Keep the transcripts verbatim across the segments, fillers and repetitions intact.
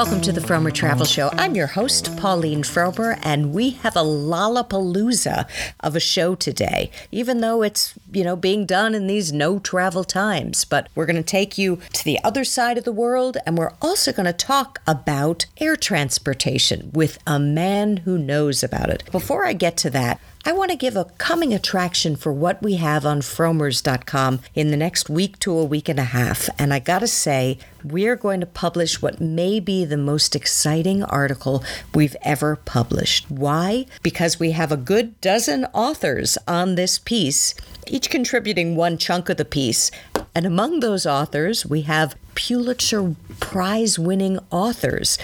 Welcome to the Frommer Travel Show. I'm your host, Pauline Frommer, and we have a lollapalooza of a show today, even though it's, you know, being done in these no-travel times. But we're going to take you to the other side of the world, and we're also going to talk about air transportation with a man who knows about it. Before I get to that, I want to give a coming attraction for what we have on Frommers dot com in the next week to a week and a half. And I got to say, we're going to publish what may be the most exciting article we've ever published. Why? Because we have a good dozen authors on this piece, each contributing one chunk of the piece. And among those authors, we have Pulitzer Prize-winning authors.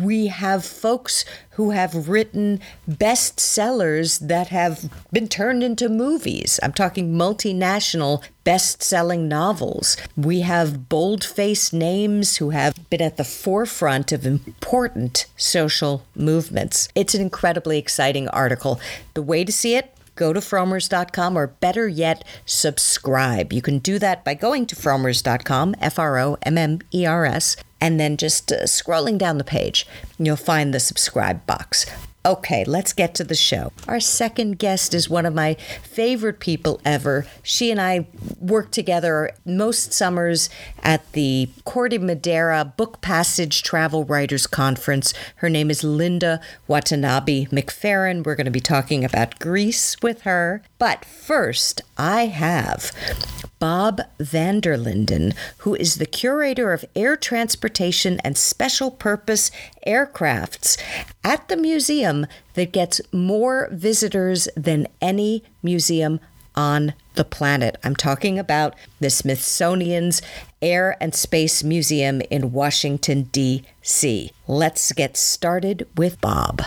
We have folks who have written bestsellers that have been turned into movies. I'm talking multinational best-selling novels. We have bold-faced names who have been at the forefront of important social movements. It's an incredibly exciting article. The way to see it, go to Frommers dot com, or better yet, subscribe. You can do that by going to Frommers dot com, F R O M M E R S, and then just uh, scrolling down the page. You'll find the subscribe box. Okay, let's get to the show. Our second guest is one of my favorite people ever. She and I work together most summers at the Corte Madera Book Passage Travel Writers Conference. Her name is Linda Watanabe McFerrin. We're going to be talking about Greece with her. But first, I have Bob Vanderlinden, who is the curator of air transportation and special purpose aircrafts at the museum that gets more visitors than any museum on the planet. I'm talking about the Smithsonian's Air and Space Museum in Washington, D C Let's get started with Bob.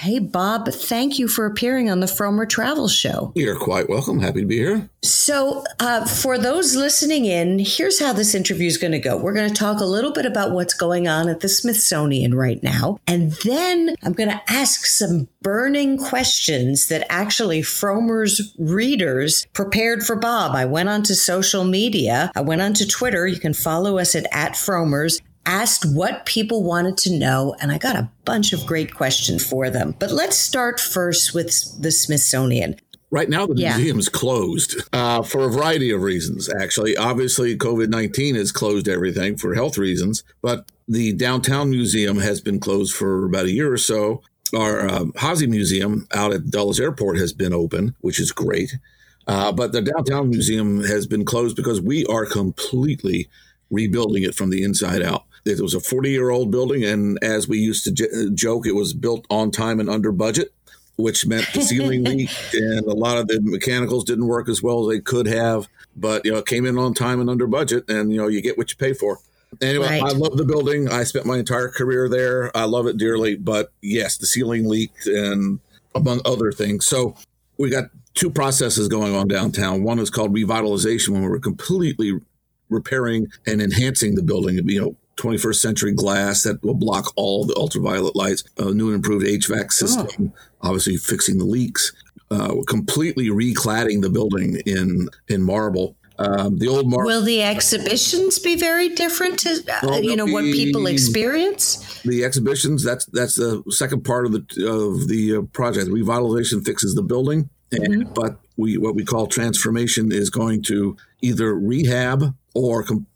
Hey, Bob, thank you for appearing on the Frommer Travel Show. You're quite welcome. Happy to be here. So uh, for those listening in, here's how this interview is going to go. We're going to talk a little bit about what's going on at the Smithsonian right now. And then I'm going to ask some burning questions that actually Frommer's readers prepared for Bob. I went onto social media. I went onto Twitter. You can follow us at, at Frommers. Asked what people wanted to know, and I got a bunch of great questions for them. But let's start first with the Smithsonian. Right now, the yeah. museum is closed uh, for a variety of reasons, actually. Obviously, COVID nineteen has closed everything for health reasons, but the downtown museum has been closed for about a year or so. Our uh, Hazy Museum out at Dulles Airport has been open, which is great. Uh, but the downtown museum has been closed because we are completely rebuilding it from the inside out. It was a forty-year-old building, and as we used to j- joke, it was built on time and under budget, which meant the ceiling leaked, and a lot of the mechanicals didn't work as well as they could have. But, you know, it came in on time and under budget, and, you know, you get what you pay for. Anyway, right. I love the building. I spent my entire career there. I love it dearly. But, yes, the ceiling leaked, and among other things. So we got two processes going on downtown. One is called revitalization, when we're completely repairing and enhancing the building, you know, twenty-first century glass that will block all the ultraviolet lights, a new and improved H V A C system, oh. obviously fixing the leaks, uh, completely recladding the building in in marble. Um, the old marble. Will the exhibitions be very different to, uh, well, you know, what people experience? The exhibitions, that's that's the second part of the of the project. Revitalization fixes the building, and, mm-hmm. but we what we call transformation is going to either rehab or com-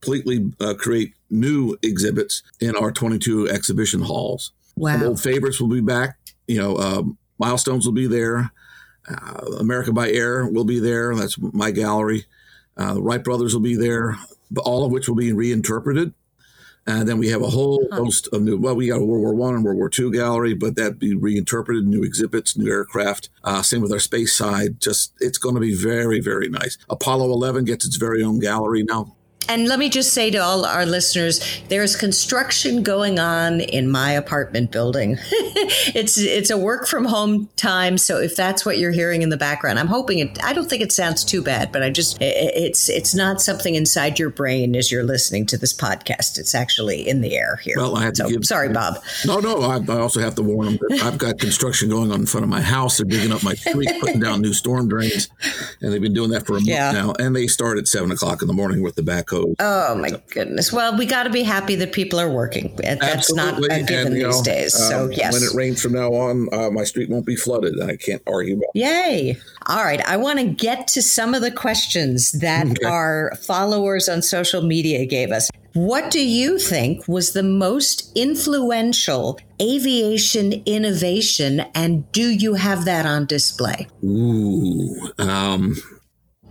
completely uh, create new exhibits in our twenty-two exhibition halls. Wow. Some old favorites will be back. You know, uh, Milestones will be there. Uh, America by Air will be there. That's my gallery. Uh, Wright Brothers will be there, all of which will be reinterpreted. And then we have a whole huh. host of new, well, we got a World War One and World War Two gallery, but that'd be reinterpreted, new exhibits, new aircraft. Uh, same with our space side. Just, it's going to be very, very nice. Apollo eleven gets its very own gallery now. And let me just say to all our listeners, there's construction going on in my apartment building. It's it's a work from home time. So if that's what you're hearing in the background, I'm hoping it, I don't think it sounds too bad, but I just, it, it's it's not something inside your brain as you're listening to this podcast. It's actually in the air here. Well, I have so, to give, sorry, Bob. No, no. I, I also have to warn them that I've got construction going on in front of my house. They're digging up my street, putting down new storm drains. And they've been doing that for a yeah. month now. And they start at seven o'clock in the morning with the backhoe. Oh, my goodness. Well, we got to be happy that people are working. That's Absolutely. Not a given and, these know, days. So, um, yes. When it rains from now on, uh, my street won't be flooded. And I can't argue about it. Yay. All right. I want to get to some of the questions that okay. our followers on social media gave us. What do you think was the most influential aviation innovation, and do you have that on display? Ooh, um,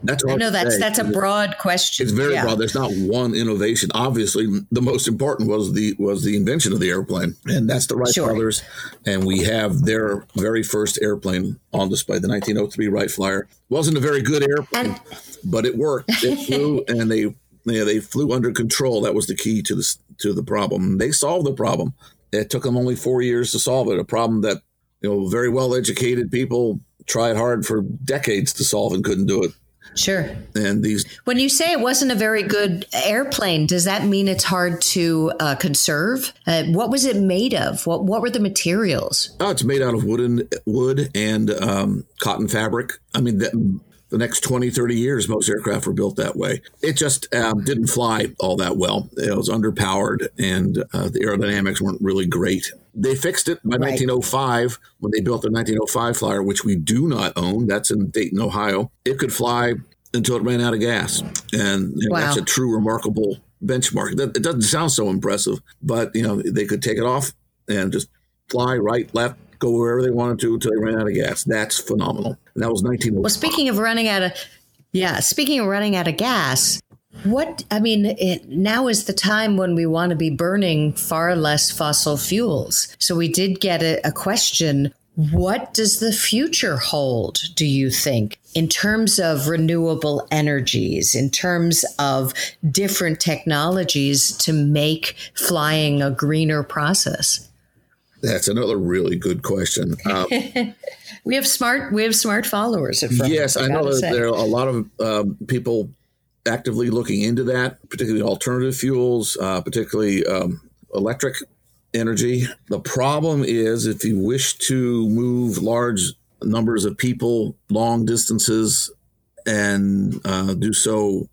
that's I know that's that's a broad question. It's very yeah. broad. There's not one innovation. Obviously, the most important was the was the invention of the airplane, and that's the Wright sure. Brothers. And we have their very first airplane on display, the nineteen oh three Wright Flyer. Wasn't a very good airplane, and- but it worked. It flew, and they. Yeah, they flew under control. That was the key to the to the problem. They solved the problem. It took them only four years to solve it. A problem that you know very well educated people tried hard for decades to solve and couldn't do it. Sure. And these. When you say it wasn't a very good airplane, does that mean it's hard to uh, conserve? Uh, what was it made of? What What were the materials? Oh, it's made out of wooden wood and um, cotton fabric. I mean that. The next twenty, thirty years, most aircraft were built that way. It just um, didn't fly all that well. It was underpowered, and uh, the aerodynamics weren't really great. They fixed it by right. nineteen oh five when they built the nineteen oh five Flyer, which we do not own. That's in Dayton, Ohio. It could fly until it ran out of gas, and you know, wow. that's a true remarkable benchmark. It doesn't sound so impressive, but you know they could take it off and just fly right, left, go wherever they wanted to until they ran out of gas. That's phenomenal. And that was nineteen oh five. Well, speaking of running out of, yeah, speaking of running out of gas, what, I mean, it, now is the time when we want to be burning far less fossil fuels. So we did get a, a question. What does the future hold, do you think, in terms of renewable energies, in terms of different technologies to make flying a greener process? That's another really good question. Um, we have smart we have smart followers. At Frommers, yes, I know that there are a lot of um, people actively looking into that, particularly alternative fuels, uh, particularly um, electric energy. The problem is if you wish to move large numbers of people long distances and uh, do so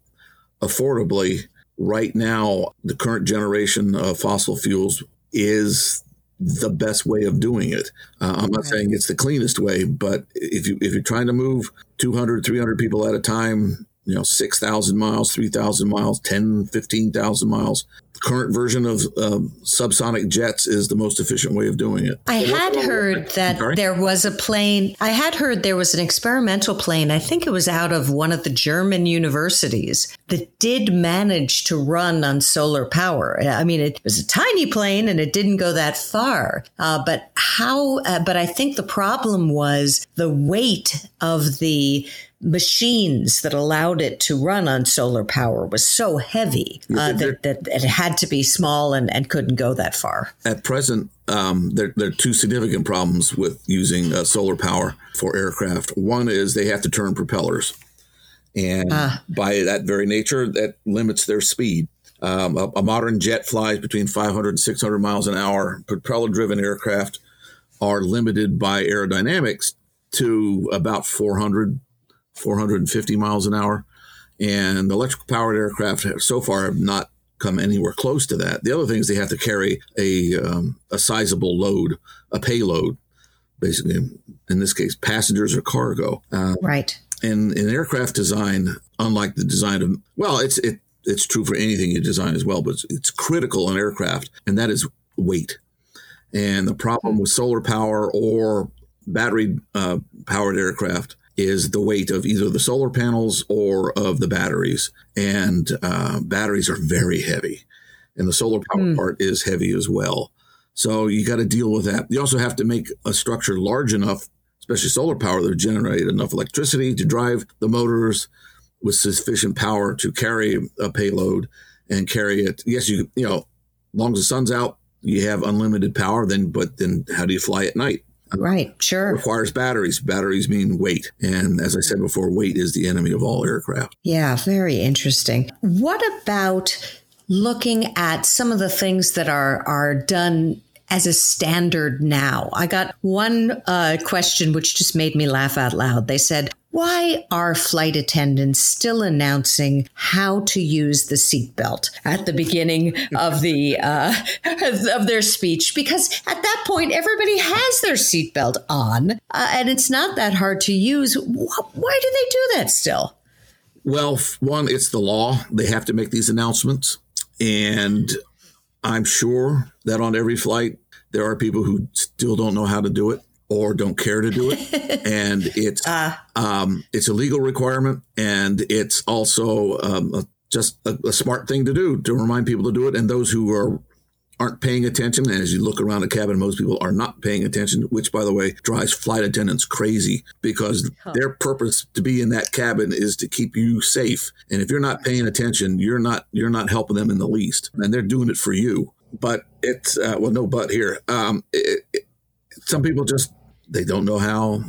affordably, right now the current generation of fossil fuels is the best way of doing it. Uh, I'm not saying it's the cleanest way, but if you if you're trying to move two hundred, three hundred people at a time, you know, six thousand miles, three thousand miles, ten, fifteen thousand miles, the current version of um, subsonic jets is the most efficient way of doing it. I had heard that there was a plane. I had heard there was an experimental plane. I think it was out of one of the German universities that did manage to run on solar power. I mean, it was a tiny plane and it didn't go that far. Uh, but how? Uh, but I think the problem was the weight of the machines that allowed it to run on solar power was so heavy uh, that, that it had to be small and, and couldn't go that far. At present, um, there, there are two significant problems with using uh, solar power for aircraft. One is they have to turn propellers. And uh, by that very nature, that limits their speed. Um, a, a modern jet flies between five hundred and six hundred miles an hour. Propeller-driven aircraft are limited by aerodynamics to about four hundred, four hundred fifty miles an hour. And electric-powered aircraft have, so far have not come anywhere close to that. The other thing is they have to carry a, um, a sizable load, a payload, basically, in this case, passengers or cargo. Uh, right. And in aircraft design, unlike the design of, well, it's it it's true for anything you design as well, but it's, it's critical in aircraft, and that is weight. And the problem with solar power or battery uh, powered aircraft is the weight of either the solar panels or of the batteries. And uh, batteries are very heavy, and the solar power mm. part is heavy as well. So you got to deal with that. You also have to make a structure large enough, especially solar power, that generate enough electricity to drive the motors, with sufficient power to carry a payload and carry it. Yes, you you know, long as the sun's out, you have unlimited power. Then, but then how do you fly at night? Right, sure. It requires batteries. Batteries mean weight. And as I said before, weight is the enemy of all aircraft. Yeah, very interesting. What about looking at some of the things that are, are done as a standard now? I got one uh, question which just made me laugh out loud. They said, why are flight attendants still announcing how to use the seatbelt at the beginning of the uh, of their speech? Because at that point, everybody has their seatbelt on, uh, and it's not that hard to use. Why do they do that still? Well, one, it's the law. They have to make these announcements. And I'm sure that on every flight, there are people who still don't know how to do it or don't care to do it. And it's uh, um, it's a legal requirement. And it's also um, a, just a, a smart thing to do to remind people to do it. And those who are, aren't paying attention, and as you look around the cabin, most people are not paying attention, which, by the way, drives flight attendants crazy because huh. their purpose to be in that cabin is to keep you safe. And if you're not paying attention, you're not you're not helping them in the least. And they're doing it for you. But it's uh, well, no but here. Um, it, it, some people just they don't know how.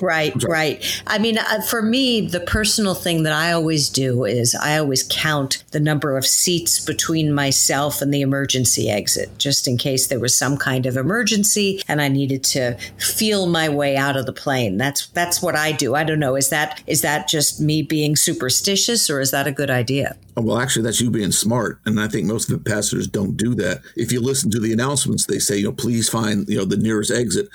Right, right. I mean, uh, for me, the personal thing that I always do is I always count the number of seats between myself and the emergency exit, just in case there was some kind of emergency and I needed to feel my way out of the plane. That's that's what I do. I don't know. Is that is that just me being superstitious, or is that a good idea? Oh, well, actually, that's you being smart. And I think most of the passengers don't do that. If you listen to the announcements, they say, you know, please find, you know, the nearest exit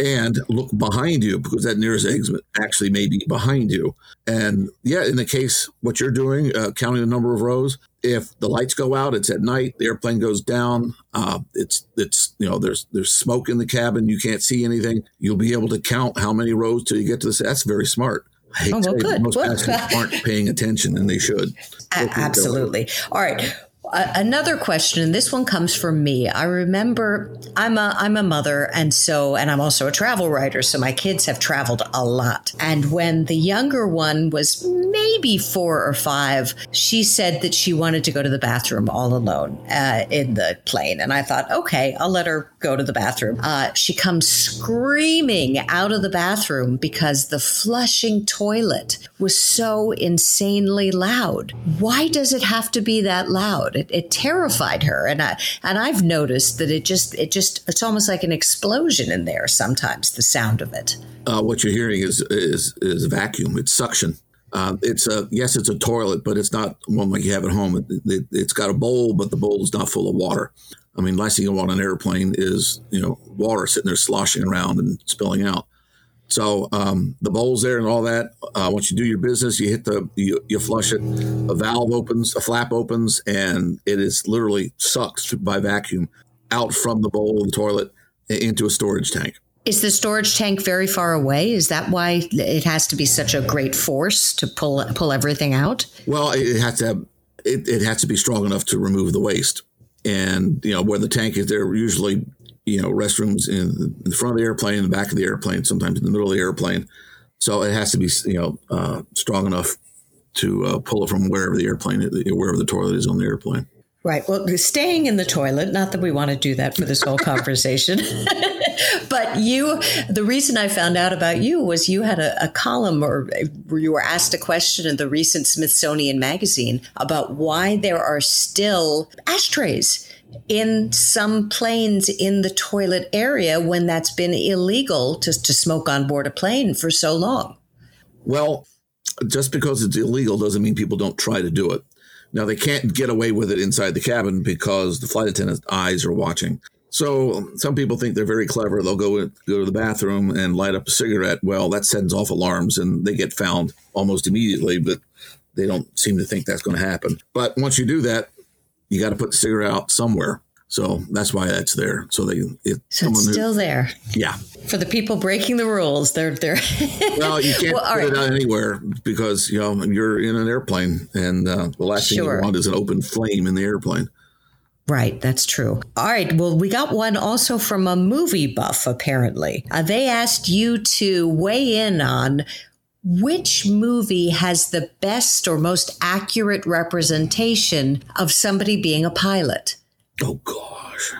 and look behind you, because that nearest exit actually may be behind you. And yeah, in the case, what you're doing, uh, counting the number of rows, if the lights go out, it's at night, the airplane goes down. Uh, it's, it's, you know, there's, there's smoke in the cabin. You can't see anything. You'll be able to count how many rows till you get to this. That's very smart. I hate oh, well, to say most passengers aren't paying attention, and they should. A- absolutely. All right. Uh, another question, and this one comes from me. I remember I'm a I'm a mother, and so and I'm also a travel writer. So my kids have traveled a lot. And when the younger one was maybe four or five, she said that she wanted to go to the bathroom all alone uh, in the plane. And I thought, okay, I'll let her go to the bathroom. Uh, she comes screaming out of the bathroom because the flushing toilet was so insanely loud. Why does it have to be that loud? It, it terrified her. And I, and I've noticed that it just, it just, it's almost like an explosion in there. Sometimes the sound of it. Uh, what you're hearing is, is, is vacuum. It's suction. Uh, it's a, yes, it's a toilet, but it's not one like you have at home. It, it, it's got a bowl, but the bowl is not full of water. I mean, last thing you want on an airplane is, you know, water sitting there sloshing around and spilling out. So um, the bowl's there and all that. Uh, once you do your business, you hit the, you, you flush it. A valve opens, a flap opens, and it is literally sucked by vacuum out from the bowl of the toilet into a storage tank. Is the storage tank very far away? Is that why it has to be such a great force to pull pull everything out? Well, it has to have, it, it has to be strong enough to remove the waste. And, you know, where the tank is, there usually, you know, restrooms in the front of the airplane, in the back of the airplane, sometimes in the middle of the airplane. So it has to be, you know, uh, strong enough to uh, pull it from wherever the airplane, wherever the toilet is on the airplane. Right. Well, staying in the toilet, not that we want to do that for this whole conversation, but you, the reason I found out about you was you had a, a column or where you were asked a question in the recent Smithsonian magazine about why there are still ashtrays in some planes in the toilet area when that's been illegal to, to smoke on board a plane for so long. Well, just because it's illegal doesn't mean people don't try to do it. Now, they can't get away with it inside the cabin because the flight attendant's eyes are watching. So some people think they're very clever. They'll go in, go to the bathroom and light up a cigarette. Well, that sends off alarms and they get found almost immediately, but they don't seem to think that's going to happen. But once you do that, you got to put the cigarette out somewhere. So that's why that's there. So they it, so it's still who, there. Yeah. For the people breaking the rules, they're there. Well, you can't well, put right. it out anywhere because, you know, you're in an airplane and uh, the last sure. thing you want is an open flame in the airplane. Right. That's true. All right. Well, we got one also from a movie buff, apparently. Uh, they asked you to weigh in on Which movie has the best or most accurate representation of somebody being a pilot? Oh, gosh.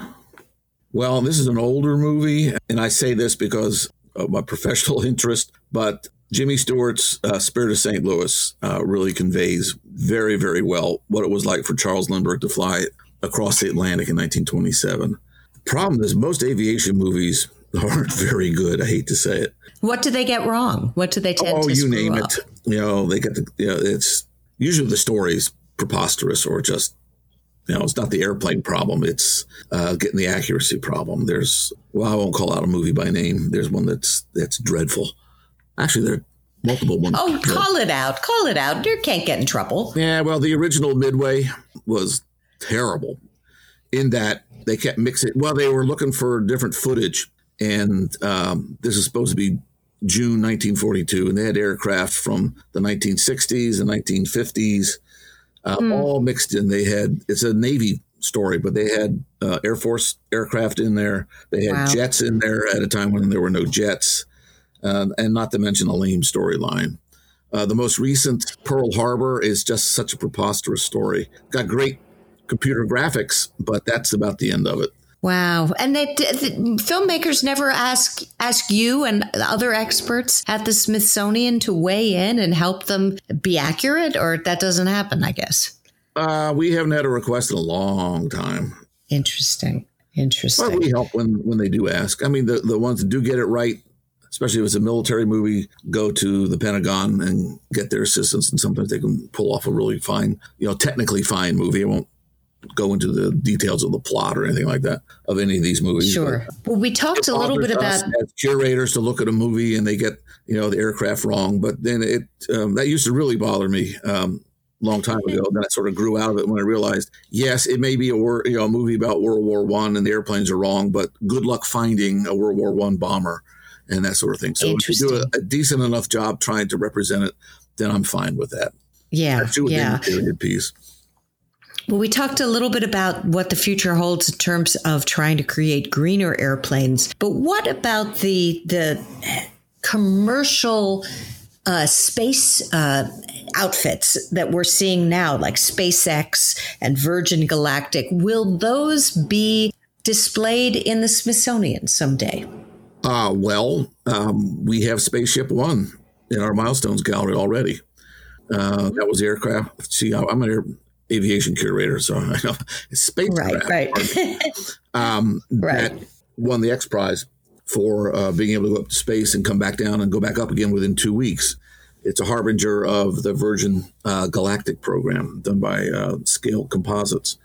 Well, this is an older movie, and I say this because of my professional interest, but Jimmy Stewart's uh, Spirit of Saint Louis uh, really conveys very, very well what it was like for Charles Lindbergh to fly across the Atlantic in nineteen twenty-seven. The problem is most aviation movies aren't very good. I hate to say it. What do they get wrong? What do they tend oh, to screw up? Oh, you name it. You know, they get the, you know, it's usually the story's preposterous or just, you know, it's not the airplane problem. It's uh, getting the accuracy problem. There's, well, I won't call out a movie by name. There's one that's that's dreadful. Actually, there are multiple ones. Oh, call it out. Call it out. You can't get in trouble. Yeah, well, the original Midway was terrible in that they kept mixing. Well, they were looking for different footage. And um, this is supposed to be June nineteen forty-two. And they had aircraft from the nineteen sixties and nineteen fifties uh, mm. all mixed in. They had, it's a Navy story, but they had uh, Air Force aircraft in there. They had wow. jets in there at a time when there were no jets. Uh, and not to mention a lame storyline. Uh, the most recent Pearl Harbor is just such a preposterous story. Got great computer graphics, but that's about the end of it. Wow. And they, the filmmakers never ask ask you and other experts at the Smithsonian to weigh in and help them be accurate, or that doesn't happen, I guess. Uh, we haven't had a request in a long time. Interesting. Interesting. Well, we help when, when they do ask. I mean, the, the ones that do get it right, especially if it's a military movie, go to the Pentagon and get their assistance. And sometimes they can pull off a really fine, you know, technically fine movie. I won't go into the details of the plot or anything like that of any of these movies. Sure. But well, we talked a little bit about curators to look at a movie and they get, you know, the aircraft wrong. But then it um, that used to really bother me um, a long time ago. Then I sort of grew out of it when I realized, yes, it may be a war, you know, a movie about World War One and the airplanes are wrong, but good luck finding a World War One bomber. And that sort of thing. So if you do a, a decent enough job trying to represent it, then I'm fine with that. Yeah, yeah. Period piece. Well, we talked a little bit about what the future holds in terms of trying to create greener airplanes. But what about the the commercial uh, space uh, outfits that we're seeing now, like SpaceX and Virgin Galactic? Will those be displayed in the Smithsonian someday? Uh, well, um, we have Spaceship One in our Milestones Gallery already. Uh, that was the aircraft. See, I'm an air, aviation curator, so I know it's spacecraft. Right, right. um, right. That won the X Prize for uh, being able to go up to space and come back down and go back up again within two weeks. It's a harbinger of the Virgin uh, Galactic program done by uh, Scale Composites.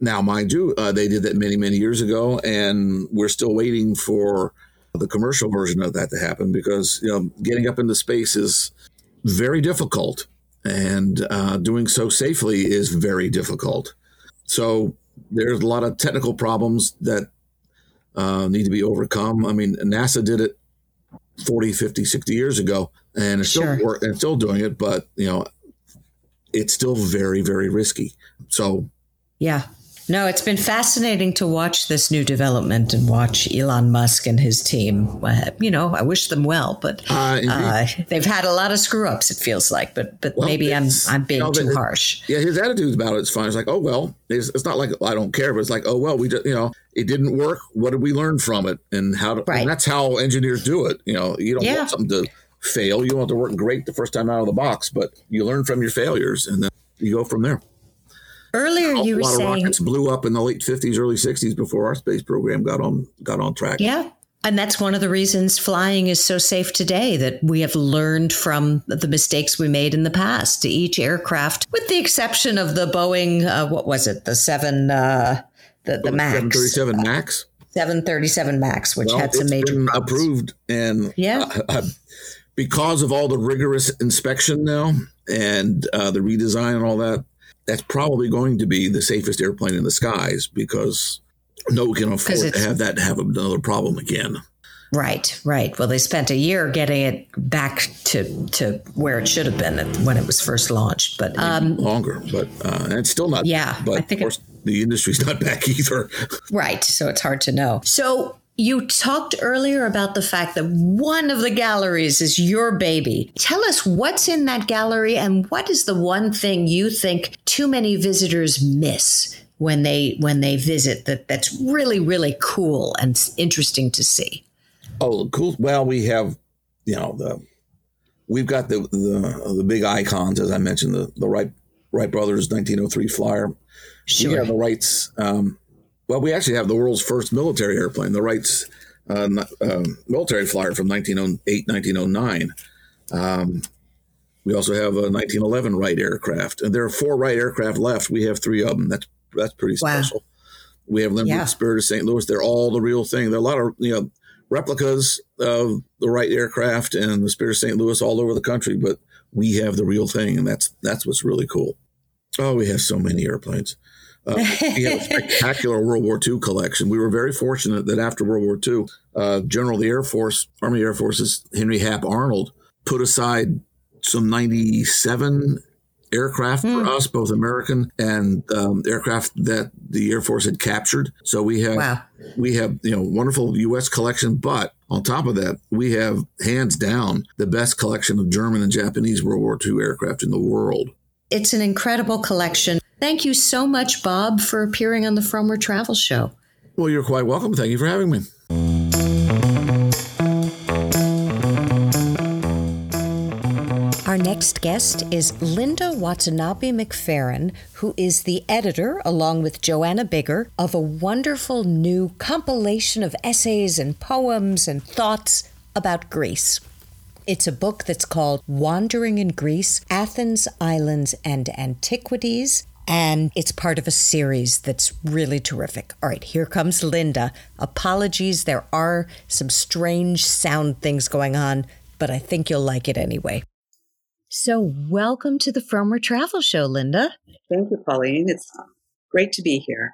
Now, mind you, uh, they did that many, many years ago, and we're still waiting for the commercial version of that to happen because, you know, getting up into space is very difficult and uh, doing so safely is very difficult. So there's a lot of technical problems that uh, need to be overcome. I mean, NASA did it forty, fifty, sixty years ago and it's still, sure. and still doing it, but, you know, it's still very, very risky. So, yeah. No, it's been fascinating to watch this new development and watch Elon Musk and his team. Uh, you know, I wish them well, but uh, uh, they've had a lot of screw ups, it feels like. But but well, maybe I'm I'm being you know, too his, harsh. Yeah, his attitude about it is fine. It's like, oh, well, it's, it's not like I don't care. But it's like, oh, well, we just, you know, it didn't work. What did we learn from it? And how to, right. and that's how engineers do it. You know, you don't yeah. want something to fail. You want it to work great the first time out of the box. But you learn from your failures and then you go from there. Earlier, you were saying a lot of rockets blew up in the late fifties, early sixties before our space program got on got on track. Yeah. And that's one of the reasons flying is so safe today, that we have learned from the mistakes we made in the past. Each aircraft, with the exception of the Boeing, uh, what was it, the seven, uh, the, the Max. seven thirty-seven Max? Uh, seven thirty-seven Max, which well, had some major been problems. Approved. And yeah. Uh, uh, because of all the rigorous inspection now and uh, the redesign and all that, that's probably going to be the safest airplane in the skies because no one can afford to have that have another problem again. Right, right. Well, they spent a year getting it back to, to where it should have been when it was first launched. But um, longer, but uh, and it's still not. Yeah, but I think of course, it, the industry's not back either. Right. So it's hard to know. So You talked earlier about the fact that one of the galleries is your baby. Tell us what's in that gallery and what is the one thing you think too many visitors miss when they when they visit that that's really, really cool and interesting to see? Oh, cool. Well, we have, you know, the we've got the the, the big icons, as I mentioned, the, the Wright, Wright Brothers nineteen oh three Flyer. Sure. We have the Wrights. Um, Well, we actually have the world's first military airplane, the Wrights uh, uh, military flyer from nineteen oh eight, nineteen oh nine. Um, we also have a nineteen eleven Wright aircraft. And there are four Wright aircraft left. We have three of them. That's that's pretty special. Wow. We have Lindbergh, yeah. Spirit of Saint Louis. They're all the real thing. There are a lot of you know replicas of the Wright aircraft and the Spirit of Saint Louis all over the country, but we have the real thing, and that's that's what's really cool. Oh, we have so many airplanes. Uh, we have a spectacular World War Two collection. We were very fortunate that after World War Two, uh, General of the Air Force, Army Air Force's Henry Hap Arnold put aside some ninety-seven aircraft mm. for us, both American and um, aircraft that the Air Force had captured. So we have wow. we have you know wonderful U S collection, but on top of that, we have hands down the best collection of German and Japanese World War Two aircraft in the world. It's an incredible collection. Thank you so much, Bob, for appearing on the Frommer Travel Show. Well, you're quite welcome. Thank you for having me. Our next guest is Linda Watanabe McFerrin, who is the editor, along with Joanna Bigger, of a wonderful new compilation of essays and poems and thoughts about Greece. It's a book that's called Wandering in Greece, Athens, Islands, and Antiquities. And it's part of a series that's really terrific. All right, here comes Linda. Apologies, there are some strange sound things going on, but I think you'll like it anyway. So welcome to the Frommer Travel Show, Linda. Thank you, Pauline. It's great to be here.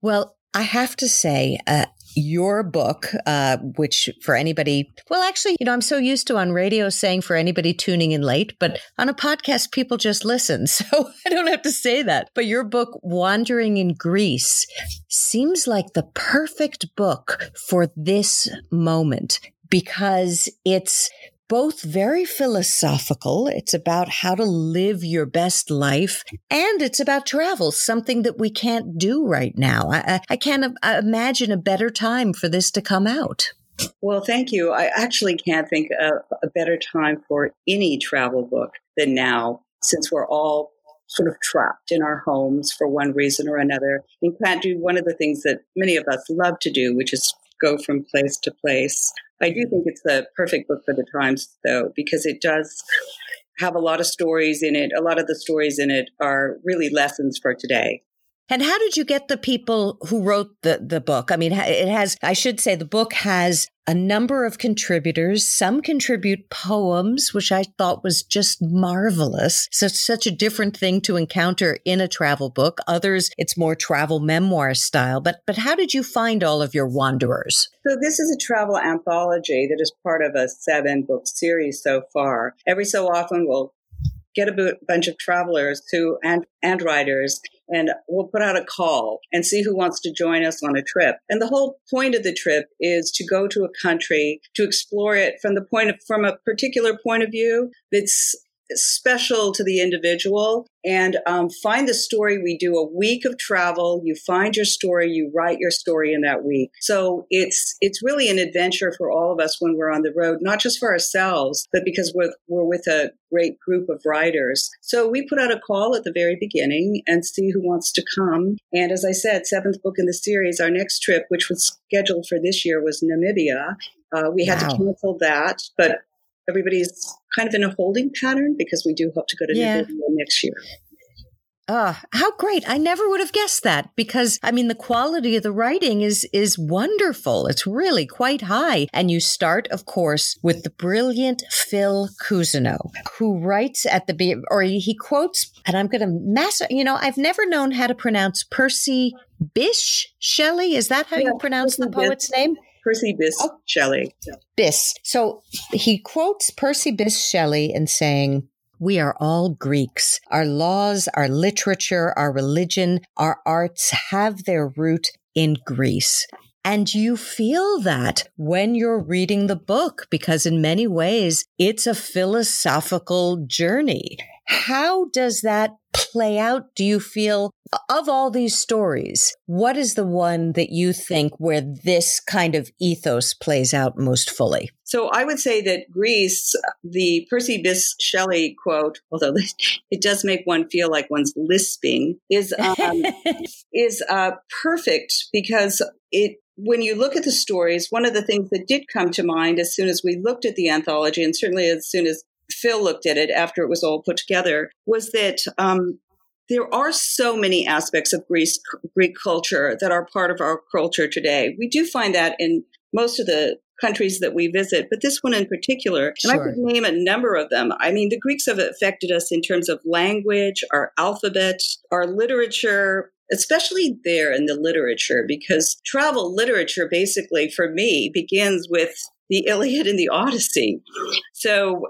Well, I have to say, uh, your book, uh, which for anybody, well, actually, you know, I'm so used to on radio saying for anybody tuning in late, but on a podcast, people just listen. So I don't have to say that. But your book, Wandering in Greece, seems like the perfect book for this moment because it's both very philosophical, it's about how to live your best life, and it's about travel, something that we can't do right now. I, I can't imagine a better time for this to come out. Well, thank you. I actually can't think of a better time for any travel book than now, since we're all sort of trapped in our homes for one reason or another. You can't do one of the things that many of us love to do, which is go from place to place. I do think it's the perfect book for the times, though, because it does have a lot of stories in it. A lot of the stories in it are really lessons for today. And how did you get the people who wrote the, the book? I mean, it has, I should say the book has a number of contributors. Some contribute poems, which I thought was just marvelous. So it's such a different thing to encounter in a travel book. Others, it's more travel memoir style. But but how did you find all of your wanderers? So this is a travel anthology that is part of a seven book series so far. Every so often we'll get a b- bunch of travelers who and, and writers, and we'll put out a call and see who wants to join us on a trip. And the whole point of the trip is to go to a country, to explore it from the point of, from a particular point of view that's special to the individual, and um, find the story. We do a week of travel. You find your story, you write your story in that week. So it's it's really an adventure for all of us when we're on the road, not just for ourselves, but because we're, we're with a great group of writers. So we put out a call at the very beginning and see who wants to come. And as I said, seventh book in the series, our next trip, which was scheduled for this year, was Namibia. Uh, we had wow. to cancel that, but everybody's kind of in a holding pattern because we do hope to go to yeah. New York next year. Oh, how great. I never would have guessed that because, I mean, the quality of the writing is is wonderful. It's really quite high. And you start, of course, with the brilliant Phil Cousineau, who writes at the, or he quotes, and I'm going to mess, you know, I've never known how to pronounce Percy Bysshe Shelley. Is that how yeah, you pronounce the poet's Bysshe. name? Percy Bysshe oh, Shelley. Bysshe. So he quotes Percy Bysshe Shelley in saying, "We are all Greeks. Our laws, our literature, our religion, our arts have their root in Greece. And you feel that when you're reading the book, because in many ways, it's a philosophical journey. How does that play out, do you feel, of all these stories? What is the one that you think where this kind of ethos plays out most fully? So I would say that Greece, the Percy Bysshe Shelley quote, although it does make one feel like one's lisping, is um, is uh, perfect because it. When you look at the stories, one of the things that did come to mind as soon as we looked at the anthology, and certainly as soon as Phil looked at it after it was all put together, was that um, there are so many aspects of Greece, Greek culture that are part of our culture today. We do find that in most of the countries that we visit, but this one in particular, and sure. I could name a number of them. I mean, the Greeks have affected us in terms of language, our alphabet, our literature, especially there in the literature, because travel literature basically for me begins with the Iliad and the Odyssey. So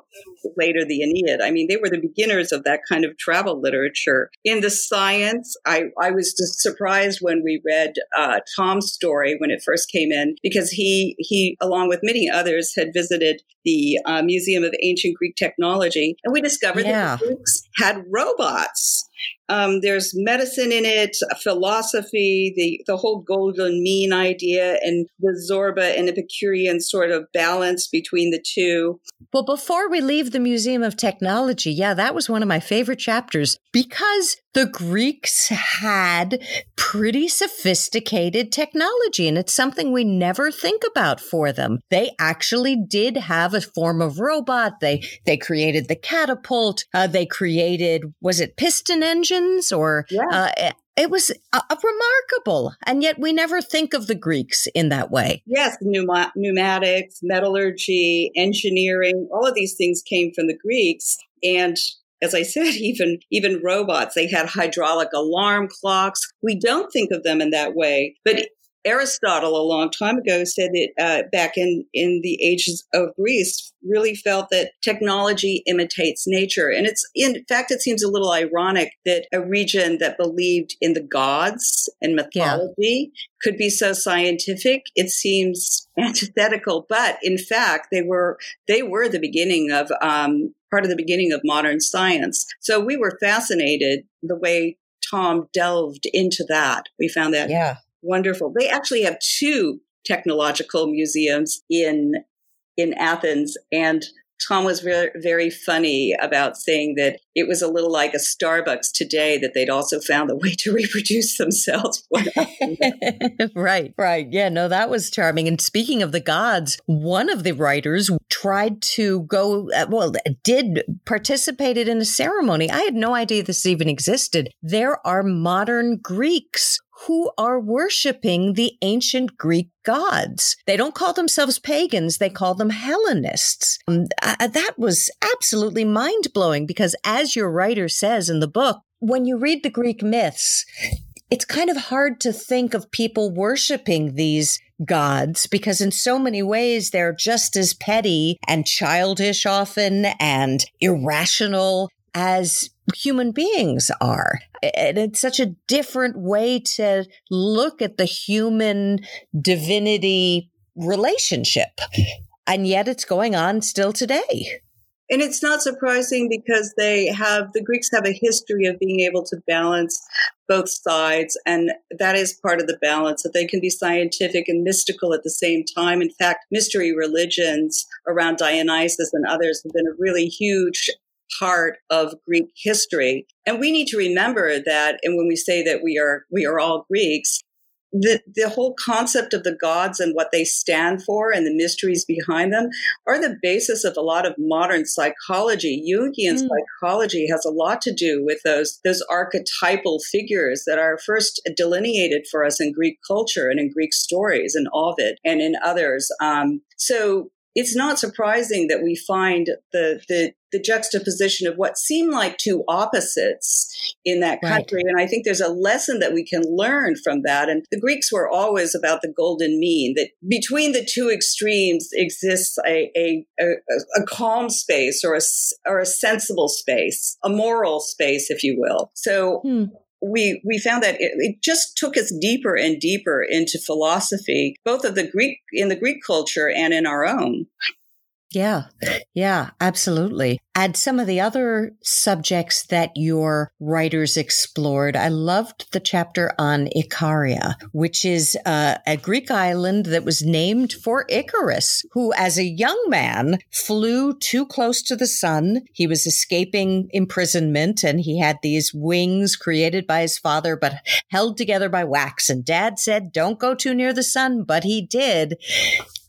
later the Aeneid. I mean, they were the beginners of that kind of travel literature. In the science, I, I was just surprised when we read uh, Tom's story when it first came in, because he, he along with many others, had visited the uh, Museum of Ancient Greek Technology, and we discovered yeah. that the Greeks had robots. Um, there's medicine in it, philosophy, the, the whole golden mean idea, and the Zorba and Epicurean sort of balance between the two. Well, before we leave the Museum of Technology, yeah, that was one of my favorite chapters because the Greeks had pretty sophisticated technology, and it's something we never think about for them. They actually did have a form of robot. They they created the catapult. Uh, they created, was it piston engines or... Yeah. Uh, It was uh, remarkable, and yet we never think of the Greeks in that way. Yes, pneuma- pneumatics, metallurgy, engineering, all of these things came from the Greeks. And as I said, even even robots, they had hydraulic alarm clocks. We don't think of them in that way. But Aristotle, a long time ago, said that uh, back in, in the ages of Greece, really felt that technology imitates nature. And it's, in fact, it seems a little ironic that a region that believed in the gods and mythology yeah. could be so scientific. It seems antithetical, but in fact, they were they were the beginning of um, part of the beginning of modern science. So we were fascinated the way Tom delved into that. We found that. Yeah. Wonderful. They actually have two technological museums in in Athens, and Tom was very, very funny about saying that it was a little like a Starbucks today, that they'd also found a way to reproduce themselves. Right, right. Yeah, no, that was charming. And speaking of the gods, one of the writers tried to go, well, did participated in a ceremony. I had no idea this even existed. There are modern Greeks who are worshiping the ancient Greek gods. They don't call themselves pagans, they call them Hellenists. Um, I, that was absolutely mind-blowing because as your writer says in the book, when you read the Greek myths, it's kind of hard to think of people worshiping these gods because in so many ways they're just as petty and childish often and irrational as human beings are. And it's such a different way to look at the human divinity relationship. And yet it's going on still today. And it's not surprising because they have, the Greeks have a history of being able to balance both sides. And that is part of the balance, that they can be scientific and mystical at the same time. In fact, mystery religions around Dionysus and others have been a really huge part of Greek history. And we need to remember that, and when we say that we are we are all Greeks, the, the whole concept of the gods and what they stand for and the mysteries behind them are the basis of a lot of modern psychology. Jungian mm. psychology has a lot to do with those, those archetypal figures that are first delineated for us in Greek culture and in Greek stories and Ovid and in others. Um, so it's not surprising that we find the, the the juxtaposition of what seem like two opposites in that country. Right. And I think there's a lesson that we can learn from that. And the Greeks were always about the golden mean, that between the two extremes exists a a, a, a calm space or a, or a sensible space, a moral space, if you will. So... Hmm. we we found that it, it just took us deeper and deeper into philosophy, both of the Greek in the Greek culture and in our own. Yeah, yeah, absolutely. And some of the other subjects that your writers explored, I loved the chapter on Ikaria, which is uh, a Greek island that was named for Icarus, who as a young man flew too close to the sun. He was escaping imprisonment and he had these wings created by his father, but held together by wax. And Dad said, don't go too near the sun, but he did.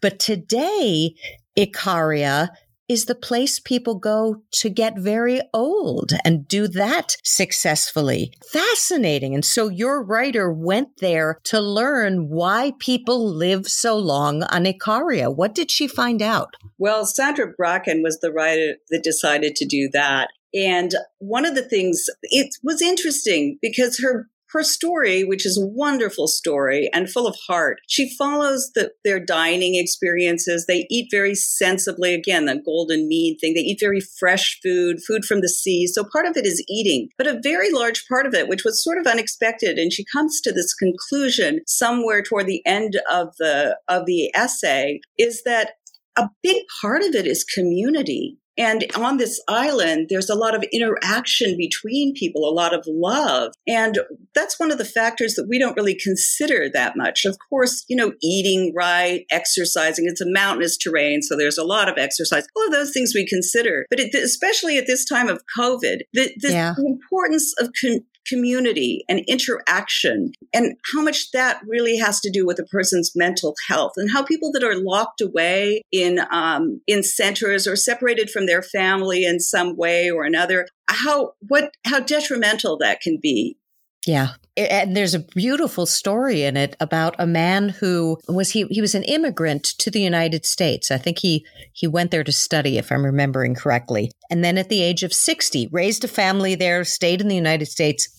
But today, Ikaria is the place people go to get very old and do that successfully. Fascinating. And so your writer went there to learn why people live so long on Ikaria. What did she find out? Well, Sandra Bracken was the writer that decided to do that. And one of the things, it was interesting because her Her story, which is a wonderful story and full of heart, she follows the, their dining experiences. They eat very sensibly. Again, the golden mean thing. They eat very fresh food, food from the sea. So part of it is eating, but a very large part of it, which was sort of unexpected. And she comes to this conclusion somewhere toward the end of the, of the essay, is that a big part of it is community. And on this island, there's a lot of interaction between people, a lot of love. And that's one of the factors that we don't really consider that much. Of course, you know, eating right, exercising, it's a mountainous terrain, so there's a lot of exercise. All of those things we consider. But it, especially at this time of COVID, the, the, yeah. the importance of con- community and interaction and how much that really has to do with a person's mental health and how people that are locked away in um, in centers or separated from their family in some way or another, how what how detrimental that can be. Yeah. And there's a beautiful story in it about a man who was, he he was an immigrant to the United States. I think he, he went there to study, if I'm remembering correctly. And then at the age of sixty, raised a family there, stayed in the United States.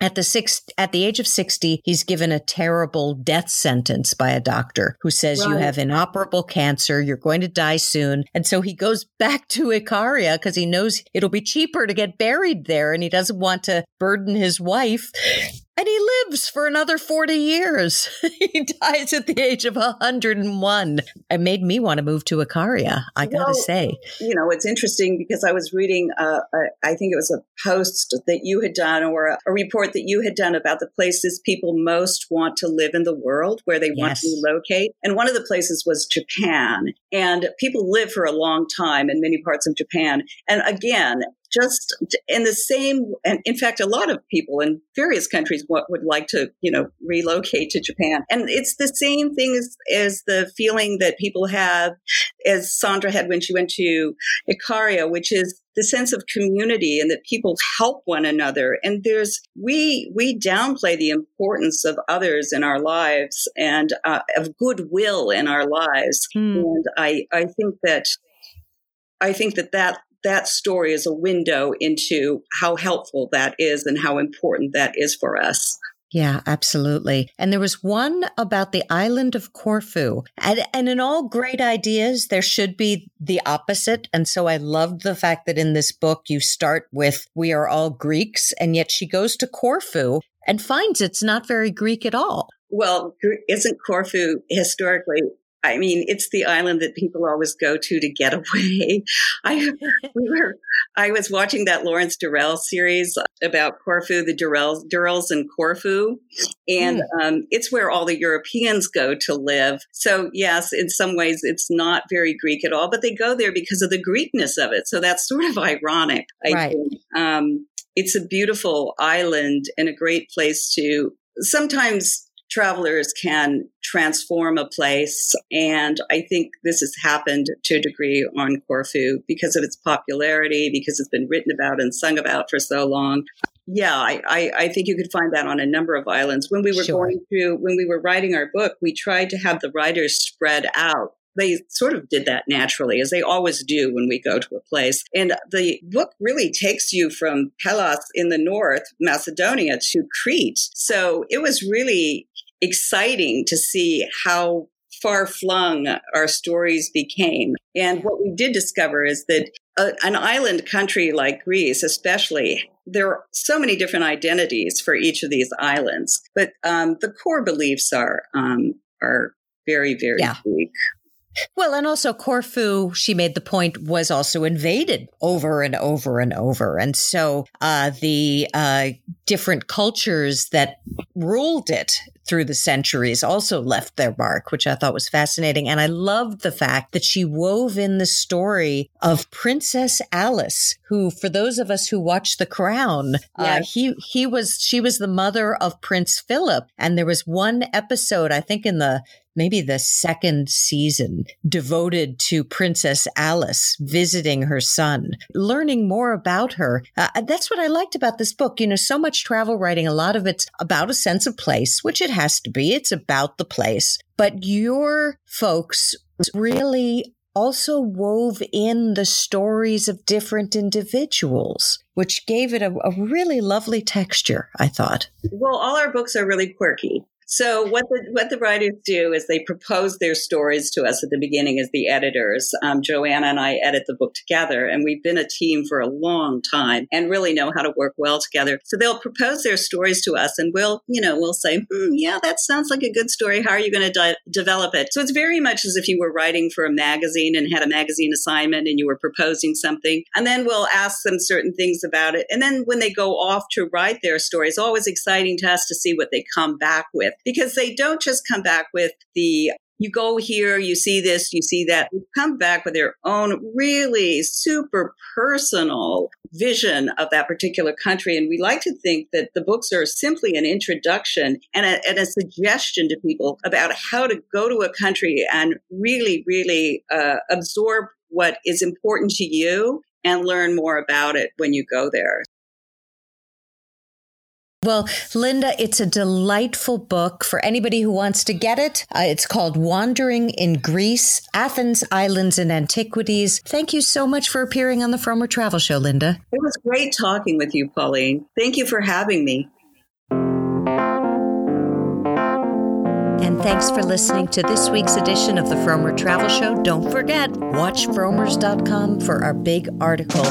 At the six, at the age of sixty, he's given a terrible death sentence by a doctor who says, right, you have inoperable cancer, you're going to die soon. And so he goes back to Ikaria because he knows it'll be cheaper to get buried there and he doesn't want to burden his wife. And he lives for another forty years. He dies at the age of one hundred and one. It made me want to move to Ikaria, I got to well, say. You know, it's interesting because I was reading, uh, a, I think it was a post that you had done or a, a report that you had done about the places people most want to live in the world, where they yes. want to relocate. And one of the places was Japan. And people live for a long time in many parts of Japan. And again, just in the same, and in fact, a lot of people in various countries would like to, you know, relocate to Japan. And it's the same thing as, as the feeling that people have, as Sandra had when she went to Ikaria, which is the sense of community and that people help one another. And there's, we, we downplay the importance of others in our lives and uh, of goodwill in our lives. Mm. And I, I think that, I think that that, that story is a window into how helpful that is and how important that is for us. Yeah, absolutely. And there was one about the island of Corfu. And, and in all great ideas, there should be the opposite. And so I loved the fact that in this book, you start with, we are all Greeks, and yet she goes to Corfu and finds it's not very Greek at all. Well, isn't Corfu historically... I mean, it's the island that people always go to to get away. I we were, I was watching that Lawrence Durrell series about Corfu, the Durrells, Durrells in Corfu, and mm. um, it's where all the Europeans go to live. So yes, in some ways, it's not very Greek at all, but they go there because of the Greekness of it. So that's sort of ironic. I right. think um, it's a beautiful island and a great place to sometimes. Travelers can transform a place, and I think this has happened to a degree on Corfu because of its popularity, because it's been written about and sung about for so long. Yeah, I, I, I think you could find that on a number of islands. When we were sure. going through, when we were writing our book, we tried to have the writers spread out. They sort of did that naturally, as they always do when we go to a place. And the book really takes you from Hellas in the north, Macedonia, to Crete. So it was really exciting to see how far flung our stories became. And what we did discover is that a, an island country like Greece, especially, there are so many different identities for each of these islands. But um, the core beliefs are um, are very, very yeah. weak. Well, and also Corfu, she made the point, was also invaded over and over and over. And so uh, the uh, different cultures that ruled it through the centuries also left their mark, which I thought was fascinating. And I loved the fact that she wove in the story of Princess Alice, who, for those of us who watch The Crown, yeah. uh, he he was she was the mother of Prince Philip. And there was one episode, I think in the maybe the second season, devoted to Princess Alice visiting her son, learning more about her. Uh, that's what I liked about this book. You know, so much travel writing, a lot of it's about a sense of place, which it has to be. It's about the place. But your folks really also wove in the stories of different individuals, which gave it a, a really lovely texture, I thought. Well, all our books are really quirky. So what the what the writers do is they propose their stories to us at the beginning as the editors. Um, Joanna and I edit the book together, and we've been a team for a long time and really know how to work well together. So they'll propose their stories to us, and we'll, you know, we'll say, hmm, yeah, that sounds like a good story. How are you going to de- develop it? So it's very much as if you were writing for a magazine and had a magazine assignment and you were proposing something. And then we'll ask them certain things about it. And then when they go off to write their story, it's always exciting to us to see what they come back with. Because they don't just come back with the, you go here, you see this, you see that. They come back with their own really super personal vision of that particular country. And we like to think that the books are simply an introduction and a, and a suggestion to people about how to go to a country and really, really uh, absorb what is important to you and learn more about it when you go there. Well, Linda, it's a delightful book for anybody who wants to get it. Uh, it's called Wandering in Greece, Athens, Islands, and Antiquities. Thank you so much for appearing on the Frommer Travel Show, Linda. It was great talking with you, Pauline. Thank you for having me. And thanks for listening to this week's edition of the Frommer Travel Show. Don't forget, watch Frommers dot com for our big article.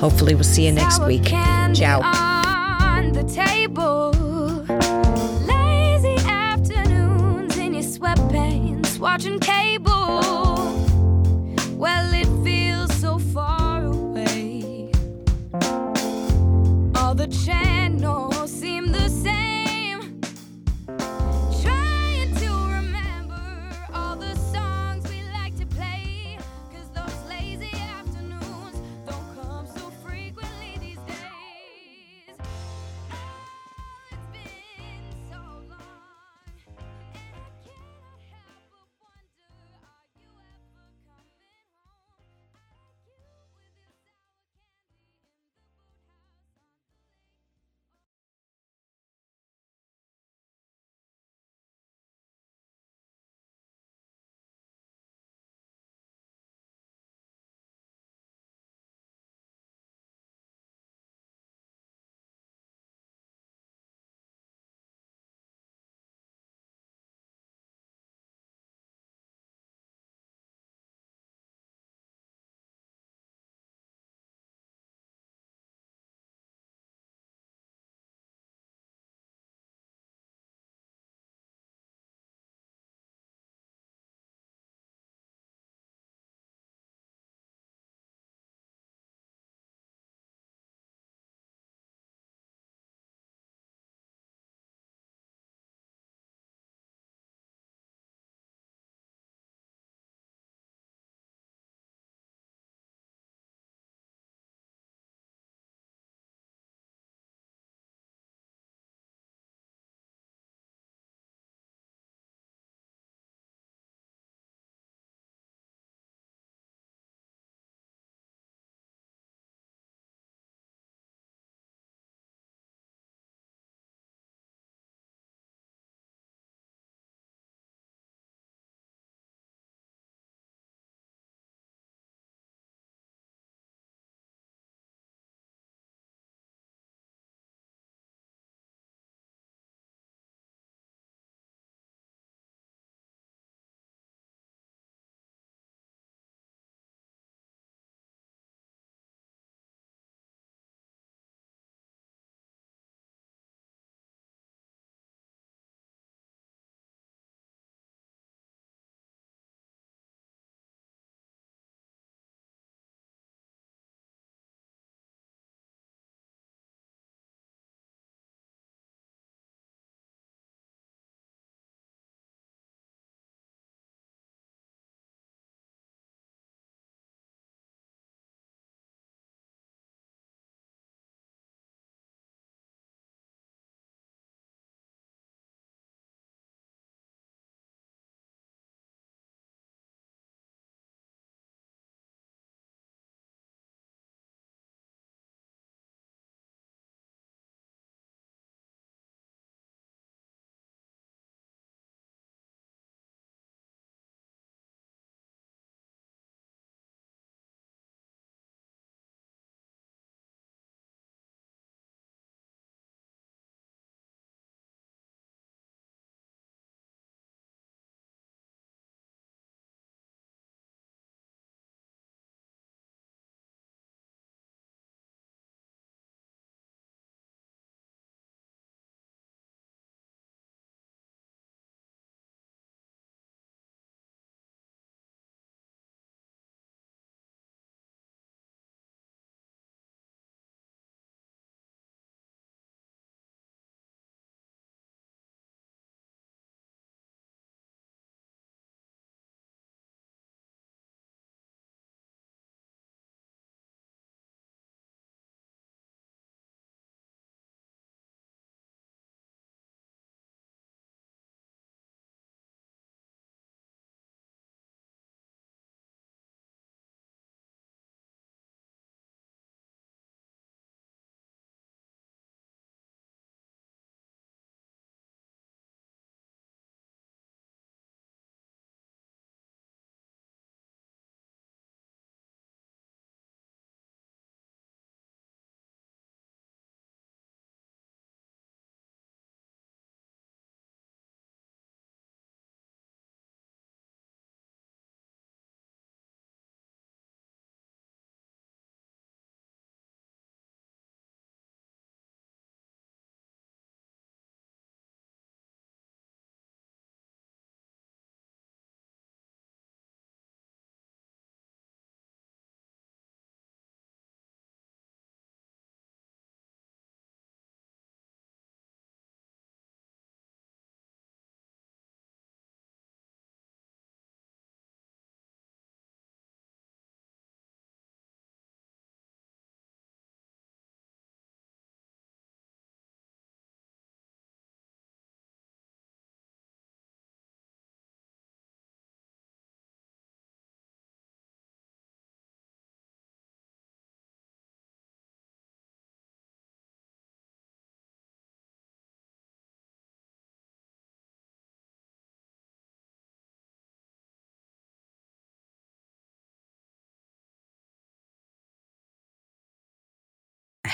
Hopefully we'll see you next week. Ciao. The table, lazy afternoons in your sweatpants, watching cable. Well, it feels so far away. All the channels seem the same. Trying to remember all the songs we like to play, 'cause those lazy afternoons don't come so frequently these days.